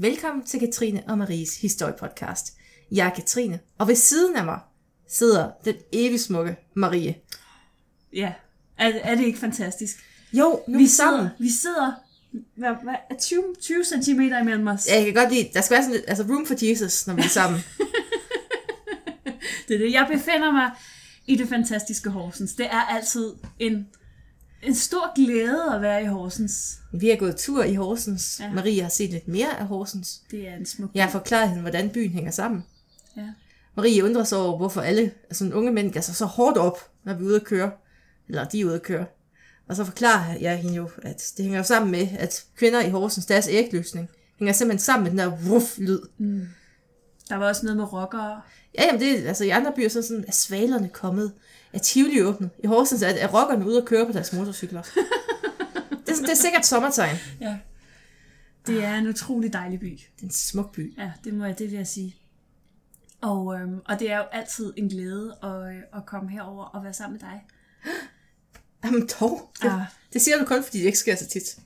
Velkommen til Katrine og Maries historiepodcast. Jeg er Katrine, og ved siden af mig sidder den evigt smukke Marie. Ja, er det ikke fantastisk? Jo, nu vi sidder 20 cm imellem os. Ja, jeg kan godt lide, der skal være sådan lidt, altså room for Jesus, når vi er sammen. Det er det. Jeg befinder mig i det fantastiske Horsens. Det er altid en stor glæde at være i Horsens. Vi har gået tur i Horsens. Ja. Marie har set lidt mere af Horsens. Det er en smuk by. Jeg har forklaret hende, hvordan byen hænger sammen. Ja. Marie undrer sig over, hvorfor alle sådan unge mænd gør sig så hårdt op, når vi er ude at køre. Eller de er ude at køre. Og så forklarer jeg hende jo, at det hænger jo sammen med, at kvinder i Horsens, deres ægløsning, hænger simpelthen sammen med den der ruff-lyd. Mm. Der var også noget med rockere. Ja, jamen det, altså i andre byer så sådan, er svalerne kommet, er Tivoli åbnet. I Horsens er rockerne ude og køre på deres motorcykler. det er sikkert sommertegn. Ja. Det er en utrolig dejlig by. Det er en smuk by. Ja, det vil jeg sige. Og det er jo altid en glæde at komme herover og være sammen med dig. Jamen dog. Det siger du kun, fordi det ikke sker så tit.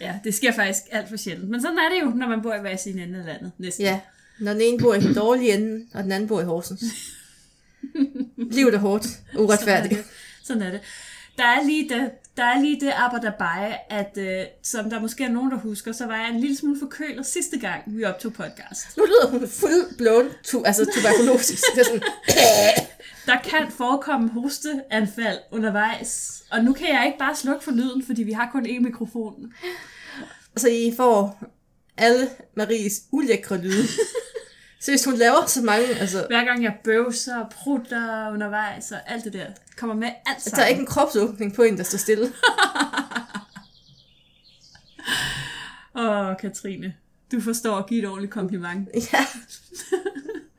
Ja, det sker faktisk alt for sjældent. Men sådan er det jo, når man bor i hver sin ende af landet. Næsten. Ja, når den ene bor i den dårlige ende, og den anden bor i Horsens. Livet er hårdt, uretfærdigt. Sådan er det. Der er lige det arbejderbeje, at som der måske er nogen, der husker, så var jeg en lille smule forkølet sidste gang, vi optog podcast. Nu lyder hun fuldblåen tuberkulosis. Det er sådan... Der kan forekomme hosteanfald undervejs, og nu kan jeg ikke bare slukke for lyden, fordi vi har kun én mikrofon. Så I får alle Maries ulækre lyde. Så hvis hun laver så mange... Altså... Hver gang jeg bøvser og prutter undervejs og alt det der, kommer med alt sammen. Der er ikke en kropsåbning på en, der står stille. Åh, Katrine, du forstår at give et ordentligt kompliment. Ja,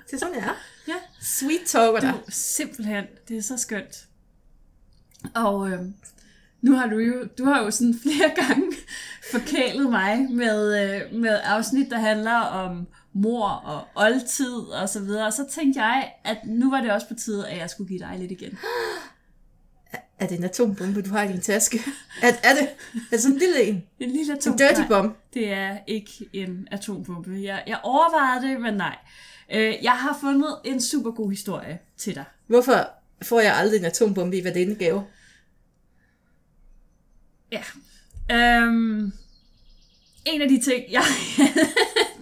det er sådan, jeg er. Ja. Sweet talker der. Simpelthen, det er så skønt. Og nu har du har jo sådan flere gange forkælet mig med afsnit, der handler om mor og oldtid og så videre. Og så tænkte jeg, at nu var det også på tide, at jeg skulle give dig lidt igen. Er det en atombombe, du har i din taske? Er det sådan en lille en? En lille atombombe. En dirty bomb. Det er ikke en atombombe. Jeg overvejede det, men nej. Jeg har fundet en super god historie til dig. Hvorfor får jeg aldrig en atombombe i hver denne gave? Ja. En af de ting, jeg...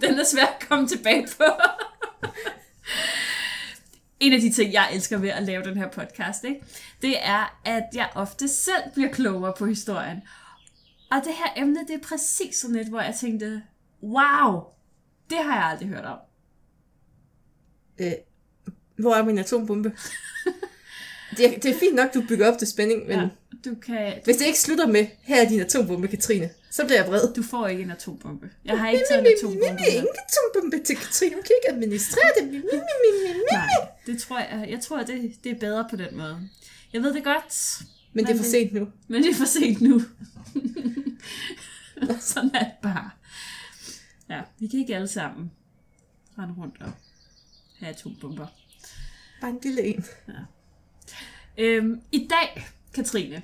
Den er svær at komme tilbage på. En af de ting, jeg elsker ved at lave den her podcast, ikke? Det er, at jeg ofte selv bliver klogere på historien. Og det her emne, det er præcis sådan et, hvor jeg tænkte, wow, det har jeg aldrig hørt om. Hvor er min atombombe? Det er fint nok, du bygger op til spænding, men ja, hvis det ikke slutter med, her er din atombombe, Katrine, så bliver jeg vred. Du får ikke en atombombe. Jeg har ikke taget en atombombe. Ingen atombombe til Katrine. Hun kan ikke administrere det. Nej, det tror jeg. Jeg tror, at det er bedre på den måde. Jeg ved det godt. Men det er for sent nu. Sådan er det bare. Ja, vi kan ikke alle sammen rende rundt og have atombomber. Bare en lille en. Ja. I dag, Katrine,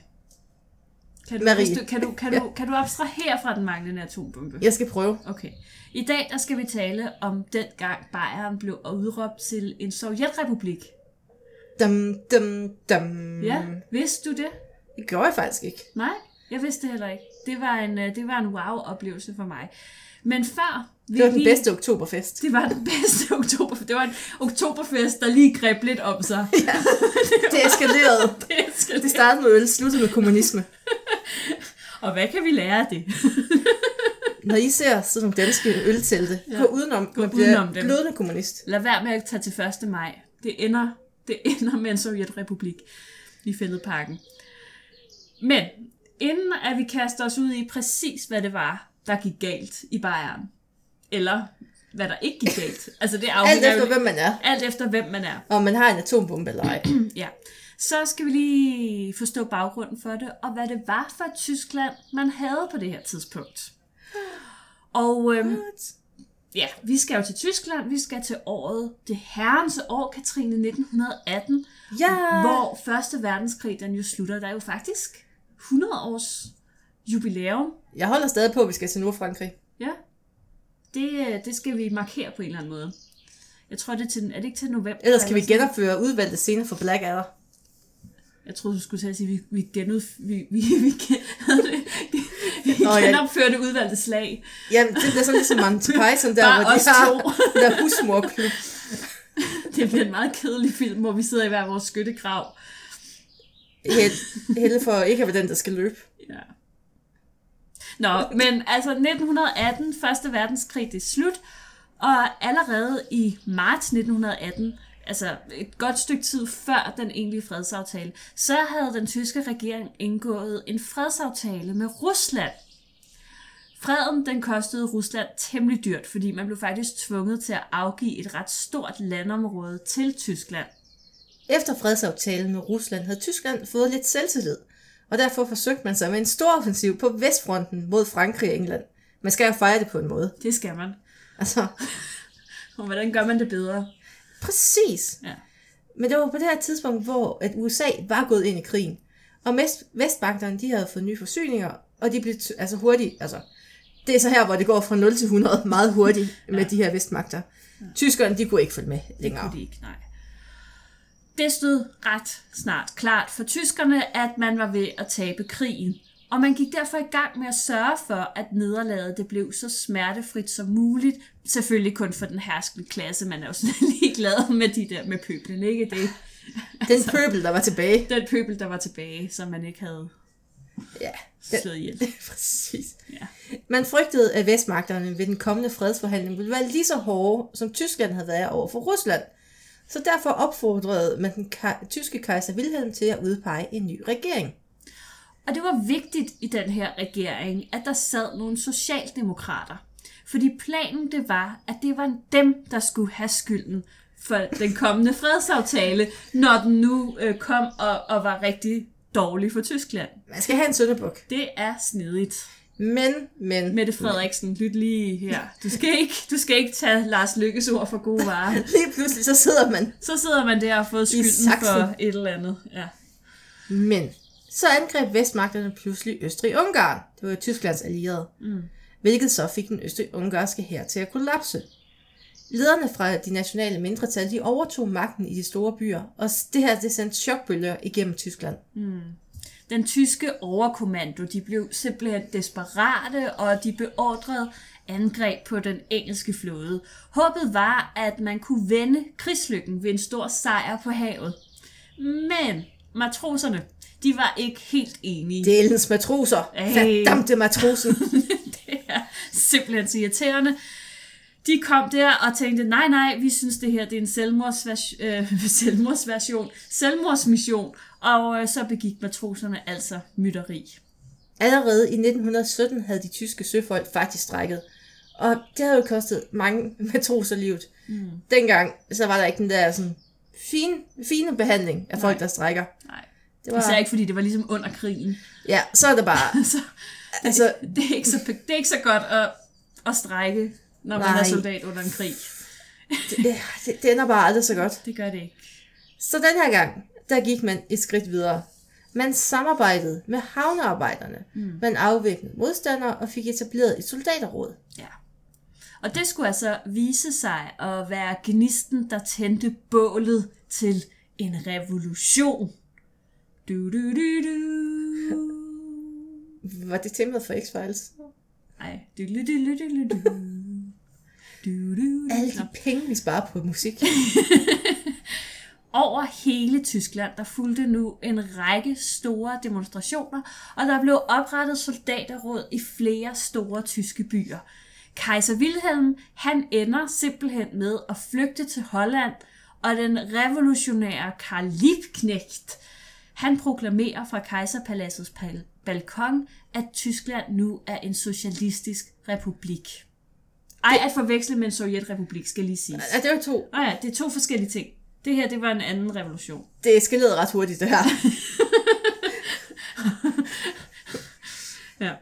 kan du abstrahere fra den manglende atombombe? Jeg skal prøve. Okay. I dag der skal vi tale om dengang Bayern blev udråbt til en sovjetrepublik. Dum. Ja, vidste du det? Det gjorde jeg faktisk ikke. Nej, jeg vidste det heller ikke. Det var en wow-oplevelse for mig. Men før... Det var den bedste oktoberfest. Det var en oktoberfest, der lige greb lidt om sig. Ja, det eskalerede. Det startede med øl, sluttede med kommunisme. Og hvad kan vi lære af det? Når I ser sådan nogle danske øltelte, ja, gå udenom dem. Blødende kommunist. Lad være med at tage til 1. maj. Det ender med en sovjetrepublik i Fælledparken. Men inden at vi kaster os ud i præcis, hvad det var, der gik galt i Bayern, eller hvad der ikke gik galt. Altså det afhænger alt efter hvem man er. Og man har en atombombe eller ej. Ja. Så skal vi lige forstå baggrunden for det, og hvad det var for Tyskland, man havde på det her tidspunkt. Og ja, vi skal jo til Tyskland, vi skal til året, det herrens år, Katrine, 1918, yeah, hvor Første Verdenskrig, den jo slutter. Der er jo faktisk 100 års jubilæum. Jeg holder stadig på, at vi skal til Nordfrankrig. Ja. det skal vi markere på en eller anden måde. Jeg tror, det er, er det ikke til november? Ellers kan vi genopføre udvalgte scener for Blackadder. Jeg troede, du skulle sige, at vi genopførte udvalgte slag. Jamen, det bliver sådan ligesom Monty Python, der hvor de har den der husmorklub. Det bliver en meget kedelig film, hvor vi sidder i hver vores skyttegrav. Helle for ikke at være den, der skal løbe. Ja. Nå, men altså 1918, Første Verdenskrig, det er slut. Og allerede i marts 1918, altså et godt stykke tid før den egentlige fredsaftale, så havde den tyske regering indgået en fredsaftale med Rusland. Freden, den kostede Rusland temmelig dyrt, fordi man blev faktisk tvunget til at afgive et ret stort landområde til Tyskland. Efter fredsaftalen med Rusland havde Tyskland fået lidt selvtillid, og derfor forsøgte man sig med en stor offensiv på Vestfronten mod Frankrig og England. Man skal jo fejre det på en måde. Det skal man. Altså. Og hvordan gør man det bedre? Præcis. Ja. Men det var på det her tidspunkt, hvor at USA var gået ind i krigen, og vestmagterne, de havde fået nye forsyninger, og de blev hurtigt, altså det er så her, hvor det går fra 0 til 100 meget hurtigt med de her vestmagter. Ja. Tyskerne, de kunne ikke følge med længere. Det kunne de ikke, nej. Det stod ret snart klart for tyskerne, at man var ved at tabe krigen. Og man gik derfor i gang med at sørge for, at nederlaget det blev så smertefrit som muligt. Selvfølgelig kun for den herskende klasse, man er jo sådan ligeglad med de der med pøblen, ikke det? Altså, den pøbel, der var tilbage. Den pøbel, der var tilbage, som man ikke havde slået ihjel. Præcis. Ja. Man frygtede, at vestmagterne ved den kommende fredsforhandling ville være lige så hårde, som Tyskland havde været over for Rusland. Så derfor opfordrede man den tyske kejser Wilhelm til at udpege en ny regering. Og det var vigtigt i den her regering, at der sad nogle socialdemokrater. Fordi planen det var, at det var dem, der skulle have skylden for den kommende fredsaftale, når den nu kom og var rigtig dårlig for Tyskland. Man skal have en søndebuk. Det er snedigt. Men... Mette Frederiksen, lyt lige her. Du skal ikke tage Lars Lykkes ord for gode varer. Lige pludselig, så sidder man der og får skylden for et eller andet. Ja. Men... Så angreb vestmagterne pludselig Østrig-Ungarn. Det var jo Tysklands allierede. Mm. Hvilket så fik den østrig-ungarske hær til at kollapse. Lederne fra de nationale mindretal, de overtog magten i de store byer, og det her det sendte chokbølger igennem Tyskland. Mm. Den tyske overkommando, de blev simpelthen desperate, og de beordrede angreb på den engelske flåde. Håbet var, at man kunne vende krigslykken ved en stor sejr på havet. Men matroserne, de var ikke helt enige. Delens matroser. Fordamte matrosen. Det er simpelthen så irriterende. De kom der og tænkte, nej, vi synes det her det er en selvmordsmission. Og så begik matroserne altså mytteri. Allerede i 1917 havde de tyske søfolk faktisk strejket. Og det havde jo kostet mange matroser livet. Mm. Dengang så var der ikke den der sådan, fine behandling af folk, der strejker. Nej. Det var... Især ikke, fordi det var ligesom under krigen. Ja, så er det bare... det er ikke så godt at strække, når man er soldat under en krig. det ender bare aldrig så godt. Det gør det ikke. Så den her gang, der gik man et skridt videre. Man samarbejdede med havnearbejderne. Mm. Man afvæbnede modstandere og fik etableret et soldaterråd. Ja. Og det skulle altså vise sig at være gnisten, der tændte bålet til en revolution. Var det temaet for X-Files? Nej. Alle de penge, vi sparer på musik. Over hele Tyskland, der fulgte nu en række store demonstrationer, og der blev oprettet soldaterråd i flere store tyske byer. Kejser Wilhelm, han ender simpelthen med at flygte til Holland, og den revolutionære Karl Liebknecht, han proklamerer fra kejserpaladsets balkon, at Tyskland nu er en socialistisk republik. Ej, at forveksle med en sovjetrepublik, skal lige siges. Ja, det er jo to. Nå ja, det er to forskellige ting. Det her, det var en anden revolution. Det eskalerede ret hurtigt, det her. Ja.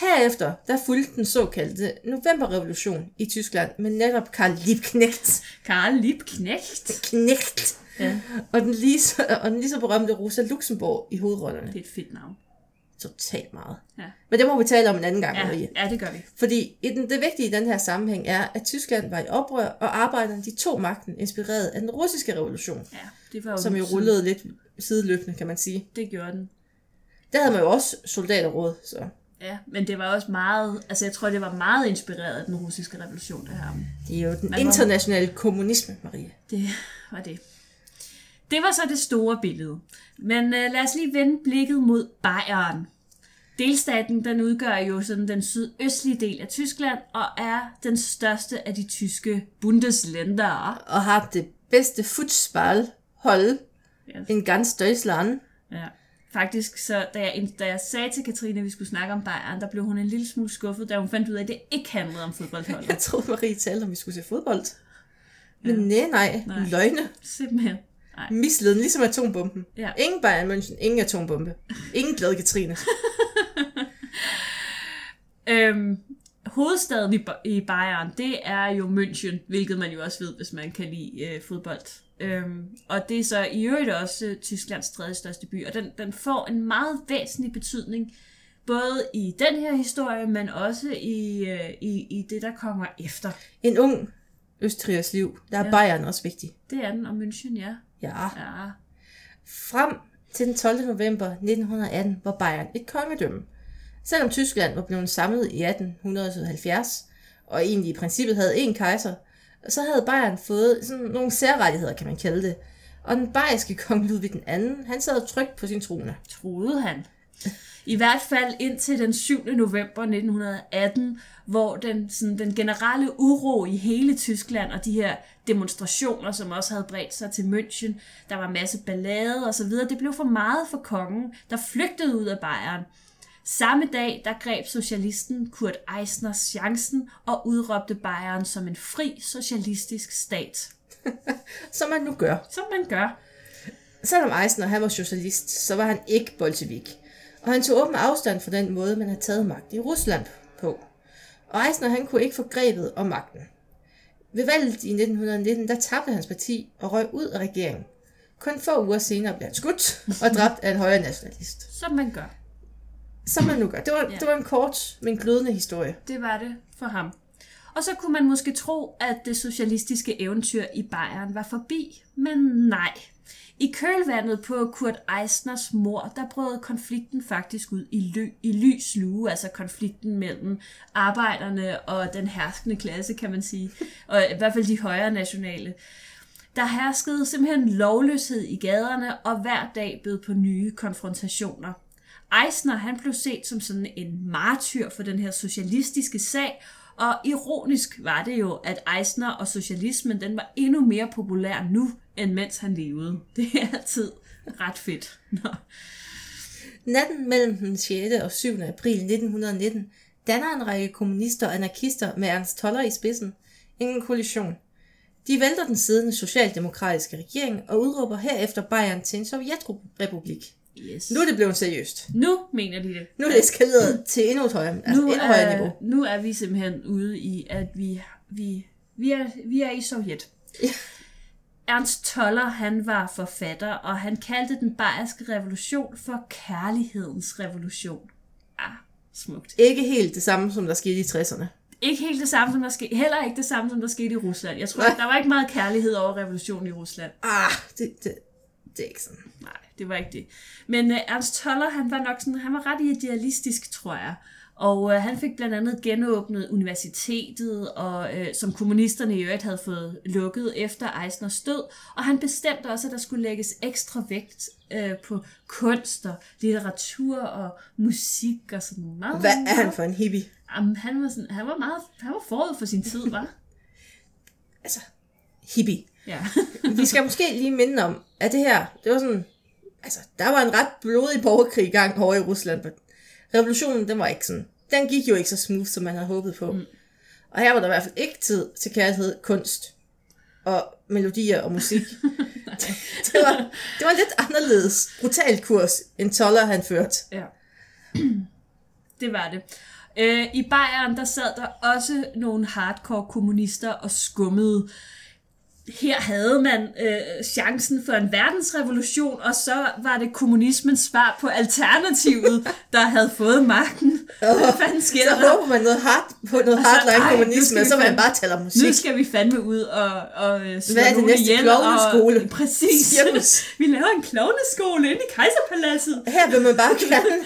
Herefter, der fulgte den såkaldte novemberrevolution i Tyskland med netop Karl Liebknecht. Karl Liebknecht? Knecht. Ja. Og den lige så berømte Rosa Luxemburg i hovedrollerne. Det er et fedt navn. totalt meget. Ja. Men det må vi tale om en anden gang, Marie. Ja, det gør vi. Fordi det vigtige i den her sammenhæng er, at Tyskland var i oprør, og arbejderne de tog magten, inspireret af den russiske revolution. Ja, det var jo som jo rullede lidt sideløbende, kan man sige. Det gjorde den. Der havde man jo også soldaterråd, så... Ja, men det var også meget, altså jeg tror, det var meget inspireret af den russiske revolution, det her. Det er jo den internationale kommunisme, Maria. Det var det. Det var så det store billede. Men lad os lige vende blikket mod Bayern. Delstaten, den udgør jo sådan den sydøstlige del af Tyskland, og er den største af de tyske bundeslænder. Og har det bedste Fußballhold in ganz Deutschland. Ja. Faktisk, så da jeg sagde til Katrine, at vi skulle snakke om Bayern, der blev hun en lille smule skuffet, da hun fandt ud af, at det ikke handlede om fodboldholdet. Jeg troede, Marie talte om, vi skulle se fodbold. Men ja. Nej. Løgne. Simpelthen. Nej. Misleden, ligesom atombomben. Ja. Ingen Bayern München, ingen atombombe. Ingen glad Katrine. Hovedstaden i Bayern, det er jo München, hvilket man jo også ved, hvis man kan lide fodbold. Og det er så i øvrigt også Tysklands tredje største by, og den får en meget væsentlig betydning, både i den her historie, men også i det, der kommer efter. En ung østrigers liv, der er Bayern også vigtig. Det er den, og München, ja. Frem til den 12. november 1918 var Bayern et kongedømme. Selvom Tyskland var blevet samlet i 1870, og egentlig i princippet havde én kejser, så havde Bayern fået sådan nogle særrettigheder, kan man kalde det. Og den bayerske kong Ludvig II, han sad trygt på sin trone. Troede han. I hvert fald indtil den 7. november 1918, hvor den generelle uro i hele Tyskland og de her demonstrationer, som også havde bredt sig til München, der var masse ballade osv., det blev for meget for kongen, der flygtede ud af Bayern. Samme dag, der greb socialisten Kurt Eisner chancen og udråbte Bayern som en fri socialistisk stat. Som man nu gør. Som man gør. Selvom Eisner han var socialist, så var han ikke bolshevik. Og han tog åben afstand fra den måde, man havde taget magt i Rusland på. Og Eisner han kunne ikke få grebet om magten. Ved valget i 1919, der tabte hans parti og røg ud af regeringen. Kun få uger senere blev han skudt og dræbt af en højre nationalist. Som man gør. Som man nu gør. Det var en kort, men glødende historie. Det var det for ham. Og så kunne man måske tro, at det socialistiske eventyr i Bayern var forbi, men nej. I kølvandet på Kurt Eisners mord, der brød konflikten faktisk ud i lys lue, altså konflikten mellem arbejderne og den herskende klasse, kan man sige, og i hvert fald de højere nationale. Der herskede simpelthen lovløshed i gaderne, og hver dag bød på nye konfrontationer. Eisner, han blev set som sådan en martyr for den her socialistiske sag, og ironisk var det jo, at Eisner og socialismen, den var endnu mere populær nu, end mens han levede. Det er altid ret fedt. Nå. Natten mellem den 6. og 7. april 1919 danner en række kommunister og anarkister med Ernst Toller i spidsen en kollision. De vælter den siddende socialdemokratiske regering og udråber herefter Bayern til en sovjetrepublik. Yes. Nu er det blevet seriøst. Nu mener de det. Nu er det eskaleret til endnu et højere niveau. Nu er vi simpelthen ude i, at vi er i Sovjet. Ja. Ernst Toller, han var forfatter, og han kaldte den bayerske revolution for kærlighedens revolution. Ah, smukt. Ikke helt det samme, som der skete i 60'erne. Heller ikke det samme, som der skete i Rusland. Jeg tror, der var ikke meget kærlighed over revolutionen i Rusland. Det er ikke sådan. Nej, det var ikke det. Men Ernst Toller, han var nok sådan, han var ret idealistisk, tror jeg. Og han fik blandt andet genåbnet universitetet, og som kommunisterne i øvrigt havde fået lukket efter Eisners død. Og han bestemte også, at der skulle lægges ekstra vægt på kunst og litteratur og musik og sådan noget. Hvad er han for en hippie? Jamen, han var forud for sin tid, hva'? Altså, hippie. Ja. Vi skal måske lige minde om, at det her, det var sådan, altså, der var en ret blodig borgerkrig i gang over i Rusland. Revolutionen, den var ikke sådan, den gik jo ikke så smooth, som man havde håbet på. Mm. Og her var der i hvert fald ikke tid til kærlighed, kunst og melodier og musik. det var lidt anderledes brutal kurs, end Toller han førte. Ja. Det var det. I Bayern, der sad der også nogle hardcore kommunister og skummede. her havde man chancen for en verdensrevolution, og så var det kommunismens svar på alternativet, der havde fået magten. Så håber man noget hardline kommunisme, og så man bare tale om musik. Nu skal vi fandme ud og slå nogle ihjel. Og, præcis. Vi laver en klovneskole inde i Kejserpaladset. Her vil man bare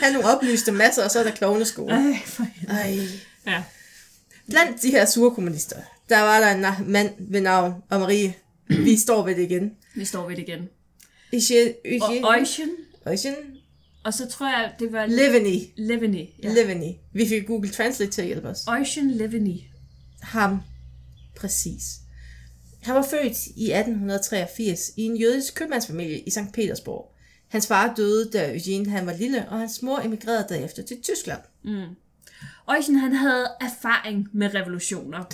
have nogle oplyste masser, og så er der klovneskole. Ej, for helvede. Ja. Blandt de her sure kommunister, der var der en mand ved navn, og Marie, vi står ved det igen. Eugen. Og så tror jeg, det var... Leviné. Ja. Leviné. Vi fik Google Translate til at hjælpe os. Eugen Leviné. Ham. Præcis. Han var født i 1883 i en jødisk købmandsfamilie i Sankt Petersborg. Hans far døde, da Eugen han var lille, og hans mor emigrerede derefter til Tyskland. Mm. Eugen han havde erfaring med revolutioner.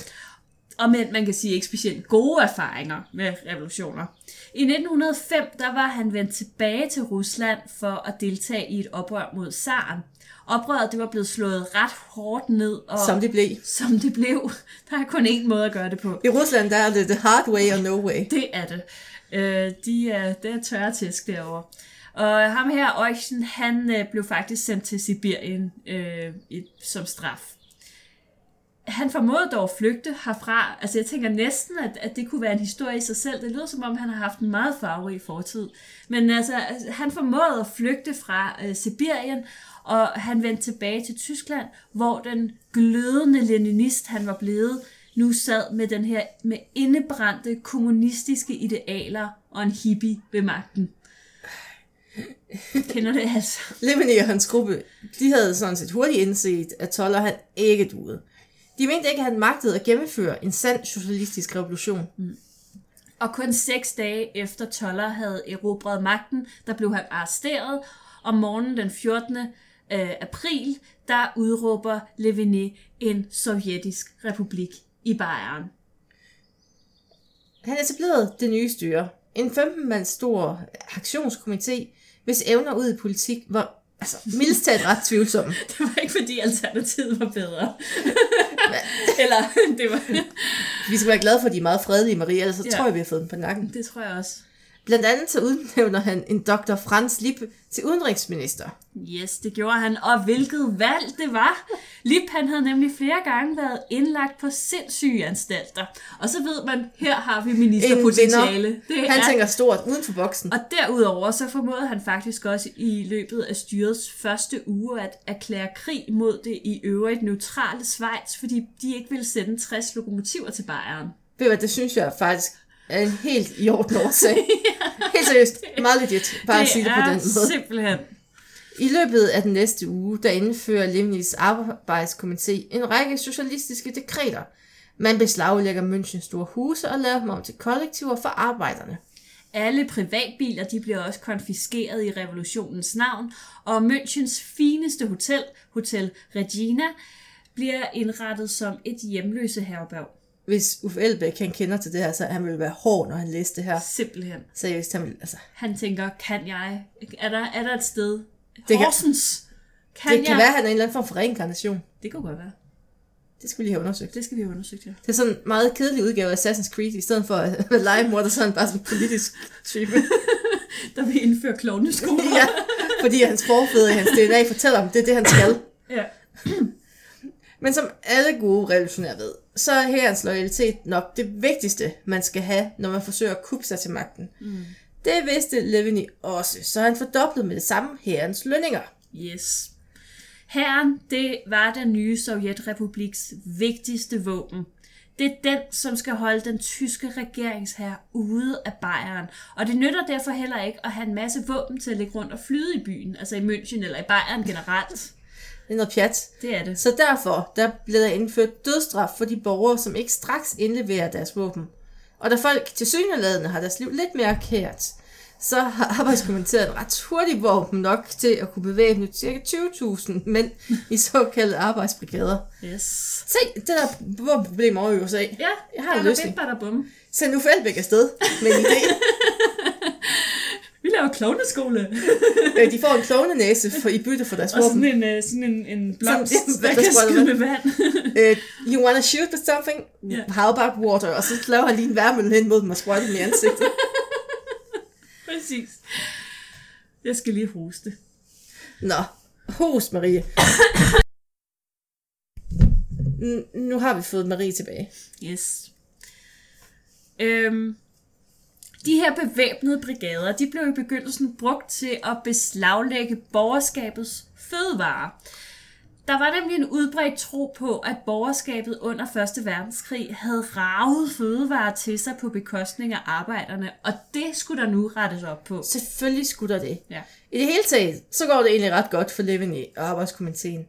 Og men man kan sige ikke specielt gode erfaringer med revolutioner. I 1905 der var han vendt tilbage til Rusland for at deltage i et oprør mod zaren. Oprøret det var blevet slået ret hårdt ned. Og som det blev. Der er kun én måde at gøre det på. I Rusland der er det the hard way or no way. Det er det. Det er tørre tæsk derovre. Og ham her, Eugen, han blev faktisk sendt til Sibirien som straf. Han formåede dog at flygte herfra. Altså jeg tænker næsten, at det kunne være en historie i sig selv. Det lyder som om, han har haft en meget farverig fortid. Men altså, han formåede at flygte fra Sibirien, og han vendte tilbage til Tyskland, hvor den glødende leninist, han var blevet, nu sad med den her med indebrændte kommunistiske idealer og en hippie ved magten. Kender det altså. Leviné og hans gruppe, de havde sådan set hurtigt indset, at Toller han ikke duede. De mente ikke, at han magtede at gennemføre en sand socialistisk revolution. Mm. Og kun 6 dage efter Toller havde erobret magten, der blev han arresteret. Om morgenen den 14. april, der udråber Leviné en sovjetisk republik i Bayern. Han etablerede det nye styre. En 15-mands stor aktionskomité, hvis evner ud i politik var altså, mildest talt ret tvivlsom. Det var ikke, fordi alternativet var bedre. Eller, det var... Vi skal være glade for, de er meget fredelige, Marie, ellers så tror jeg, vi har fået dem på nakken. Det tror jeg også. Blandt andet så udnævner han en doktor Franz Lieb til udenrigsminister. Yes, det gjorde han. Og hvilket valg det var. Lieb, han havde nemlig flere gange været indlagt på sindssyge anstalter. Og så ved man, her har vi ministerpotentiale. Han tænker stort uden for boksen. Og derudover så formåede han faktisk også i løbet af styrets første uge at erklære krig mod det i øvrigt neutrale Schweiz, fordi de ikke ville sende 60 lokomotiver til Bayern. Ved du hvad, det synes jeg faktisk... en helt i orden årsag. Helt seriøst. Meget legit. Bare at sige det på den måde. Simpelthen. I løbet af den næste uge, der indfører Levinés arbejdskomité en række socialistiske dekreter. Man beslaglægger Münchens store huse og laver dem om til kollektiver for arbejderne. Alle privatbiler de bliver også konfiskeret i revolutionens navn, og Münchens fineste hotel, Hotel Regina, bliver indrettet som et hjemløse herberg. Hvis Uffe Elbæk han kender til det her, så han ville være hård, når han læste det her. Simpelthen. Seriøst, han ville, altså... Han tænker, kan jeg? Er der et sted? Horsens? Kan være, han er en eller anden form for reinkarnation. Det kunne godt være. Det skal vi lige have undersøgt. Det skal vi have undersøgt, ja. Det er sådan en meget kedelig udgave af Assassin's Creed, i stedet for at legemorder, så er han bare sådan en politisk type. Der vil indføre klovneskoler. Ja, fordi hans forfædre i hans DNA fortæller om, det er det, han skal. Ja. Men som alle gode revolutionære ved, så er hærens loyalitet nok det vigtigste, man skal have, når man forsøger at kuppe sig til magten. Mm. Det vidste Leviné også, så han fordoblede med det samme hærens lønninger. Yes. Hæren, det var den nye Sovjetrepubliks vigtigste våben. Det er den, som skal holde den tyske regeringshær ude af Bayern. Og det nytter derfor heller ikke at have en masse våben til at ligge rundt og flyde i byen, altså i München eller i Bayern generelt. Det er noget pjat. Det er det. Så derfor der blev der indført dødsstraf for de borgere, som ikke straks indleverer deres våben. Og da folk tilsyneladende har deres liv lidt mere kært, så har arbejdskommenteret ret hurtigt våben nok til at kunne bevæbne ca. 20.000 mænd i såkaldte arbejdsbrigader. Yes. Se, det der våbenproblem over i USA. Ja, jeg har en løsning. Send Uffe Elbæk afsted med en idé. Vi laver jo klovneskole. De får en klovnenæse i bytte for deres våben. Og sådan en blomst, der kan skyde med vand. You wanna shoot at something? Yeah. How about water? Og så laver han lige en værmølle hen mod dem og sprøjter dem i ansigtet. Præcis. Jeg skal lige hoste. Nå, host Marie. Nu har vi fået Marie tilbage. Yes. De her bevæbnede brigader, de blev i begyndelsen brugt til at beslaglægge borgerskabets fødevarer. Der var nemlig en udbredt tro på, at borgerskabet under 1. verdenskrig havde raget fødevarer til sig på bekostning af arbejderne, og det skulle der nu rettes op på. Selvfølgelig skulle der det. Ja. I det hele taget, så går det egentlig ret godt for Leviné og arbejdskomiteen.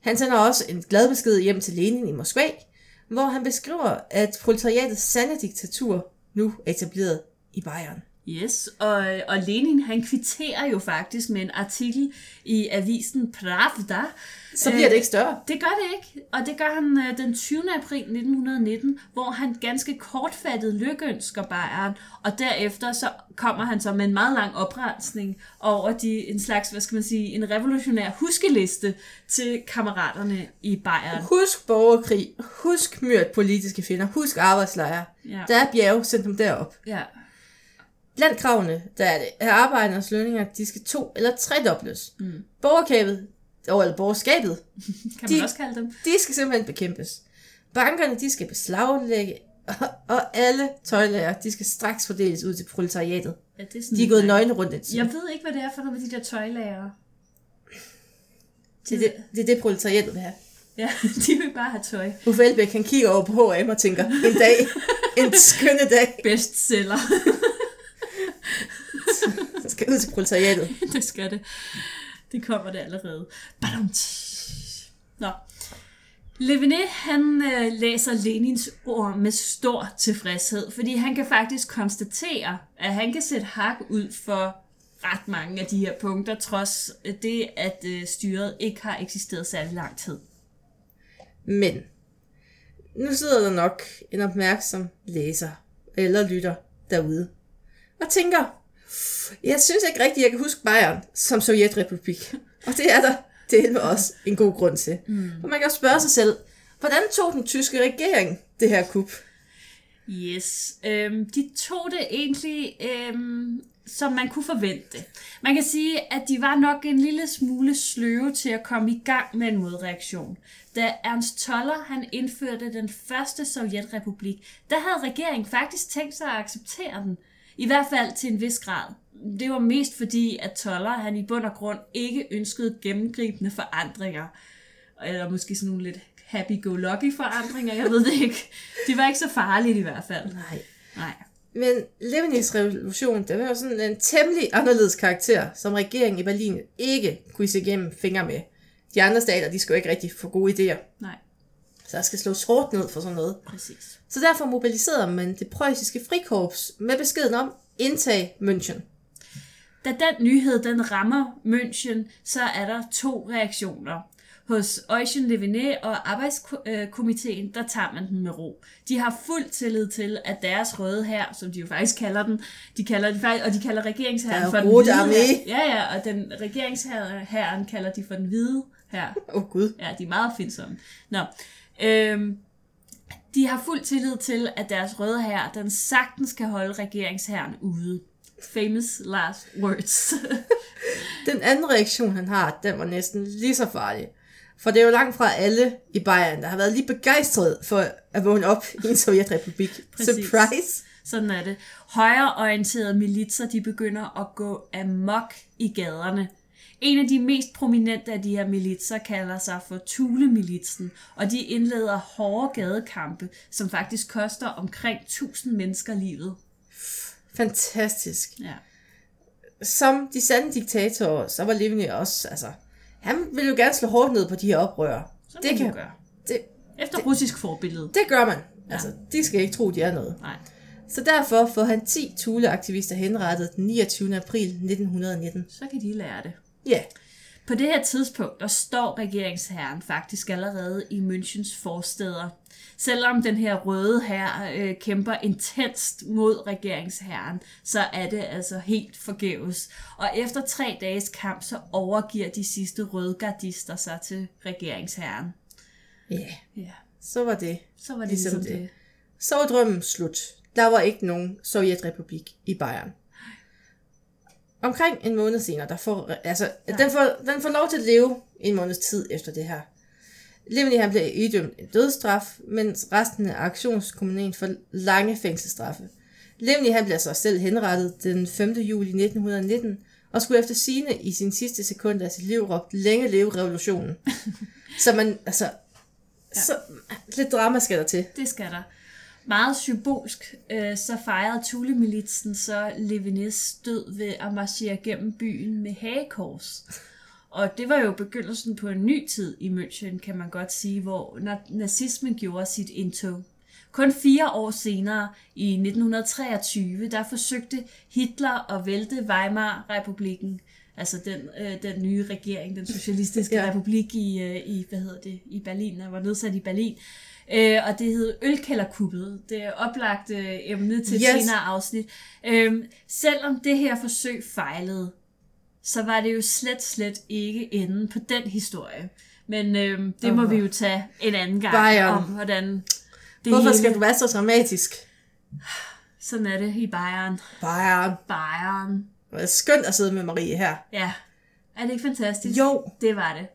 Han sender også en glad besked hjem til Lenin i Moskva, hvor han beskriver, at proletariatets sande diktatur nu er etableret i Bayern. Yes, og Lenin han kvitterer jo faktisk med en artikel i avisen Pravda. Så bliver det ikke større. Det gør det ikke, og det gør han den 20. april 1919, hvor han ganske kortfattet lykønsker Bayern, og derefter så kommer han så med en meget lang oprensning over en slags, hvad skal man sige, en revolutionær huskeliste til kammeraterne i Bayern. Husk borgerkrig, husk myrd politiske fjender, husk arbejdslejre. Ja. Der er bjerge, send dem derop. Ja. Blandt kravene, der er det, at arbejdernes lønninger, de skal 2- eller 3-dobles. Mm. Borgerskabet, kan man også kalde dem. De skal simpelthen bekæmpes. Bankerne, de skal beslaglægge, og alle tøjlager, de skal straks fordeles ud til proletariatet. Ja, det er sådan de er gået nøgne rundt et. Jeg ved ikke, hvad det er for noget med de der tøjlager. Det er det proletariatet vil have. Ja, de vil bare have tøj. Uffe Elbæk, han kigger over på H&M og tænker, en dag, en skønne dag. Bestseller. Det skal ud til proletariatet. Det skal det. Det kommer det allerede. Nå. Leviné, han læser Lenins ord med stor tilfredshed, fordi han kan faktisk konstatere, at han kan sætte hak ud for ret mange af de her punkter, trods det, at styret ikke har eksisteret særlig lang tid. Men nu sidder der nok en opmærksom læser eller lytter derude og tænker, jeg synes ikke rigtigt, jeg kan huske Bayern som Sovjetrepublik. Og det er der delt med os en god grund til. Mm. Og man kan jo spørge sig selv, hvordan tog den tyske regering det her kup? Yes, de tog det egentlig, som man kunne forvente. Man kan sige, at de var nok en lille smule sløve til at komme i gang med en modreaktion. Da Ernst Toller han indførte den første Sovjetrepublik, der havde regeringen faktisk tænkt sig at acceptere den. I hvert fald til en vis grad. Det var mest fordi, at Toller han i bund og grund ikke ønskede gennemgribende forandringer. Eller måske sådan nogle lidt happy-go-lucky forandringer, jeg ved det ikke. Det var ikke så farligt i hvert fald. Nej. Men Levinés revolution, der var sådan en temmelig anderledes karakter, som regeringen i Berlin ikke kunne se igennem fingre med. De andre stater, de skulle ikke rigtig få gode idéer. Nej. Så der skal slås hårdt ned for sådan noget. Præcis. Så derfor mobiliserede man det preussiske frikorps med beskeden om indtag München. Da den nyhed den rammer München, så er der 2 reaktioner. Hos Eugen Leviné og arbejdskomiteen, der tager man den med ro. De har fuld tillid til, at deres røde hær, som de jo faktisk kalder den, og de kalder regeringshæren for den hvide hær. Ja, og den regeringshæren kalder de for den hvide hær. Åh gud. Ja, de er meget findsomme. Nå. De har fuld tillid til, at deres røde hær, den sagtens kan holde regeringsherren ude. Famous last words. Den anden reaktion, han har, den var næsten lige så farlig. For det er jo langt fra alle i Bayern, der har været lige begejstret for at vågne op i en Sovjetrepublik. Surprise! Sådan er det. Højreorienterede militser, de begynder at gå amok i gaderne. En af de mest prominente af de her militser kalder sig for Thulemilitsen, og de indleder hårde gadekampe, som faktisk koster omkring 1000 mennesker livet. Fantastisk. Ja. Som de sande diktatorer, så var Leviné også, altså, han ville jo gerne slå hårdt ned på de her oprørere. Det kan gøre. Efter russisk forbillede. Det gør man. Ja. Altså, de skal ikke tro, de er noget. Nej. Så derfor får han 10 Thule-aktivister henrettet den 29. april 1919. Så kan de lære det. Ja. Yeah. På det her tidspunkt, der står regeringsherren faktisk allerede i Münchens forstæder. selvom den her røde hær kæmper intenst mod regeringsherren, så er det altså helt forgæves. Og efter 3 dages kamp, så overgiver de sidste rødgardister sig til regeringsherren. Ja, så var det. Så var det ligesom det. Så var drømmen slut. Der var ikke nogen sovjetrepublik i Bayern. Omkring en måned senere, den får lov til at leve en måneds tid efter det her. Leviné, han blev idømt en dødsstraf, mens resten af aktionskommunen får lange fængselsstraffe. Leviné, han blev så selv henrettet den 5. juli 1919, og skulle efter sigende i sine sidste sekunder af sit liv råbt, længe leve revolutionen. Så man, lidt drama skal der til. Det skal der. Meget symbolsk, så fejrede Thulemilitsen så Levinés død ved at marchere gennem byen med hagekors. Og det var jo begyndelsen på en ny tid i München, kan man godt sige, hvor nazismen gjorde sit indtog. Kun 4 år senere, i 1923, der forsøgte Hitler at vælte Weimar-republiken, altså den nye regering, den socialistiske republik i Berlin, der var nedsat i Berlin. Og det hed Ølkælderkuppet, det oplagte emne til et senere afsnit. Selvom det her forsøg fejlede, så var det jo slet ikke enden på den historie. Men det må vi jo tage en anden gang om, hvordan det Hvorfor hele... skal du være så dramatisk? Sådan er det i Bayern. Bayern. Det er skønt at sidde med Marie her. Ja, er det ikke fantastisk? Jo. Det var det.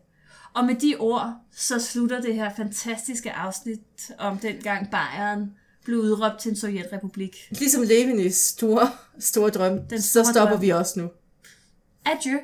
Og med de ord, så slutter det her fantastiske afsnit om dengang Bayern blev udråbt til en sovjetrepublik. Ligesom Levinés store drøm, så stopper vi også nu. Adieu.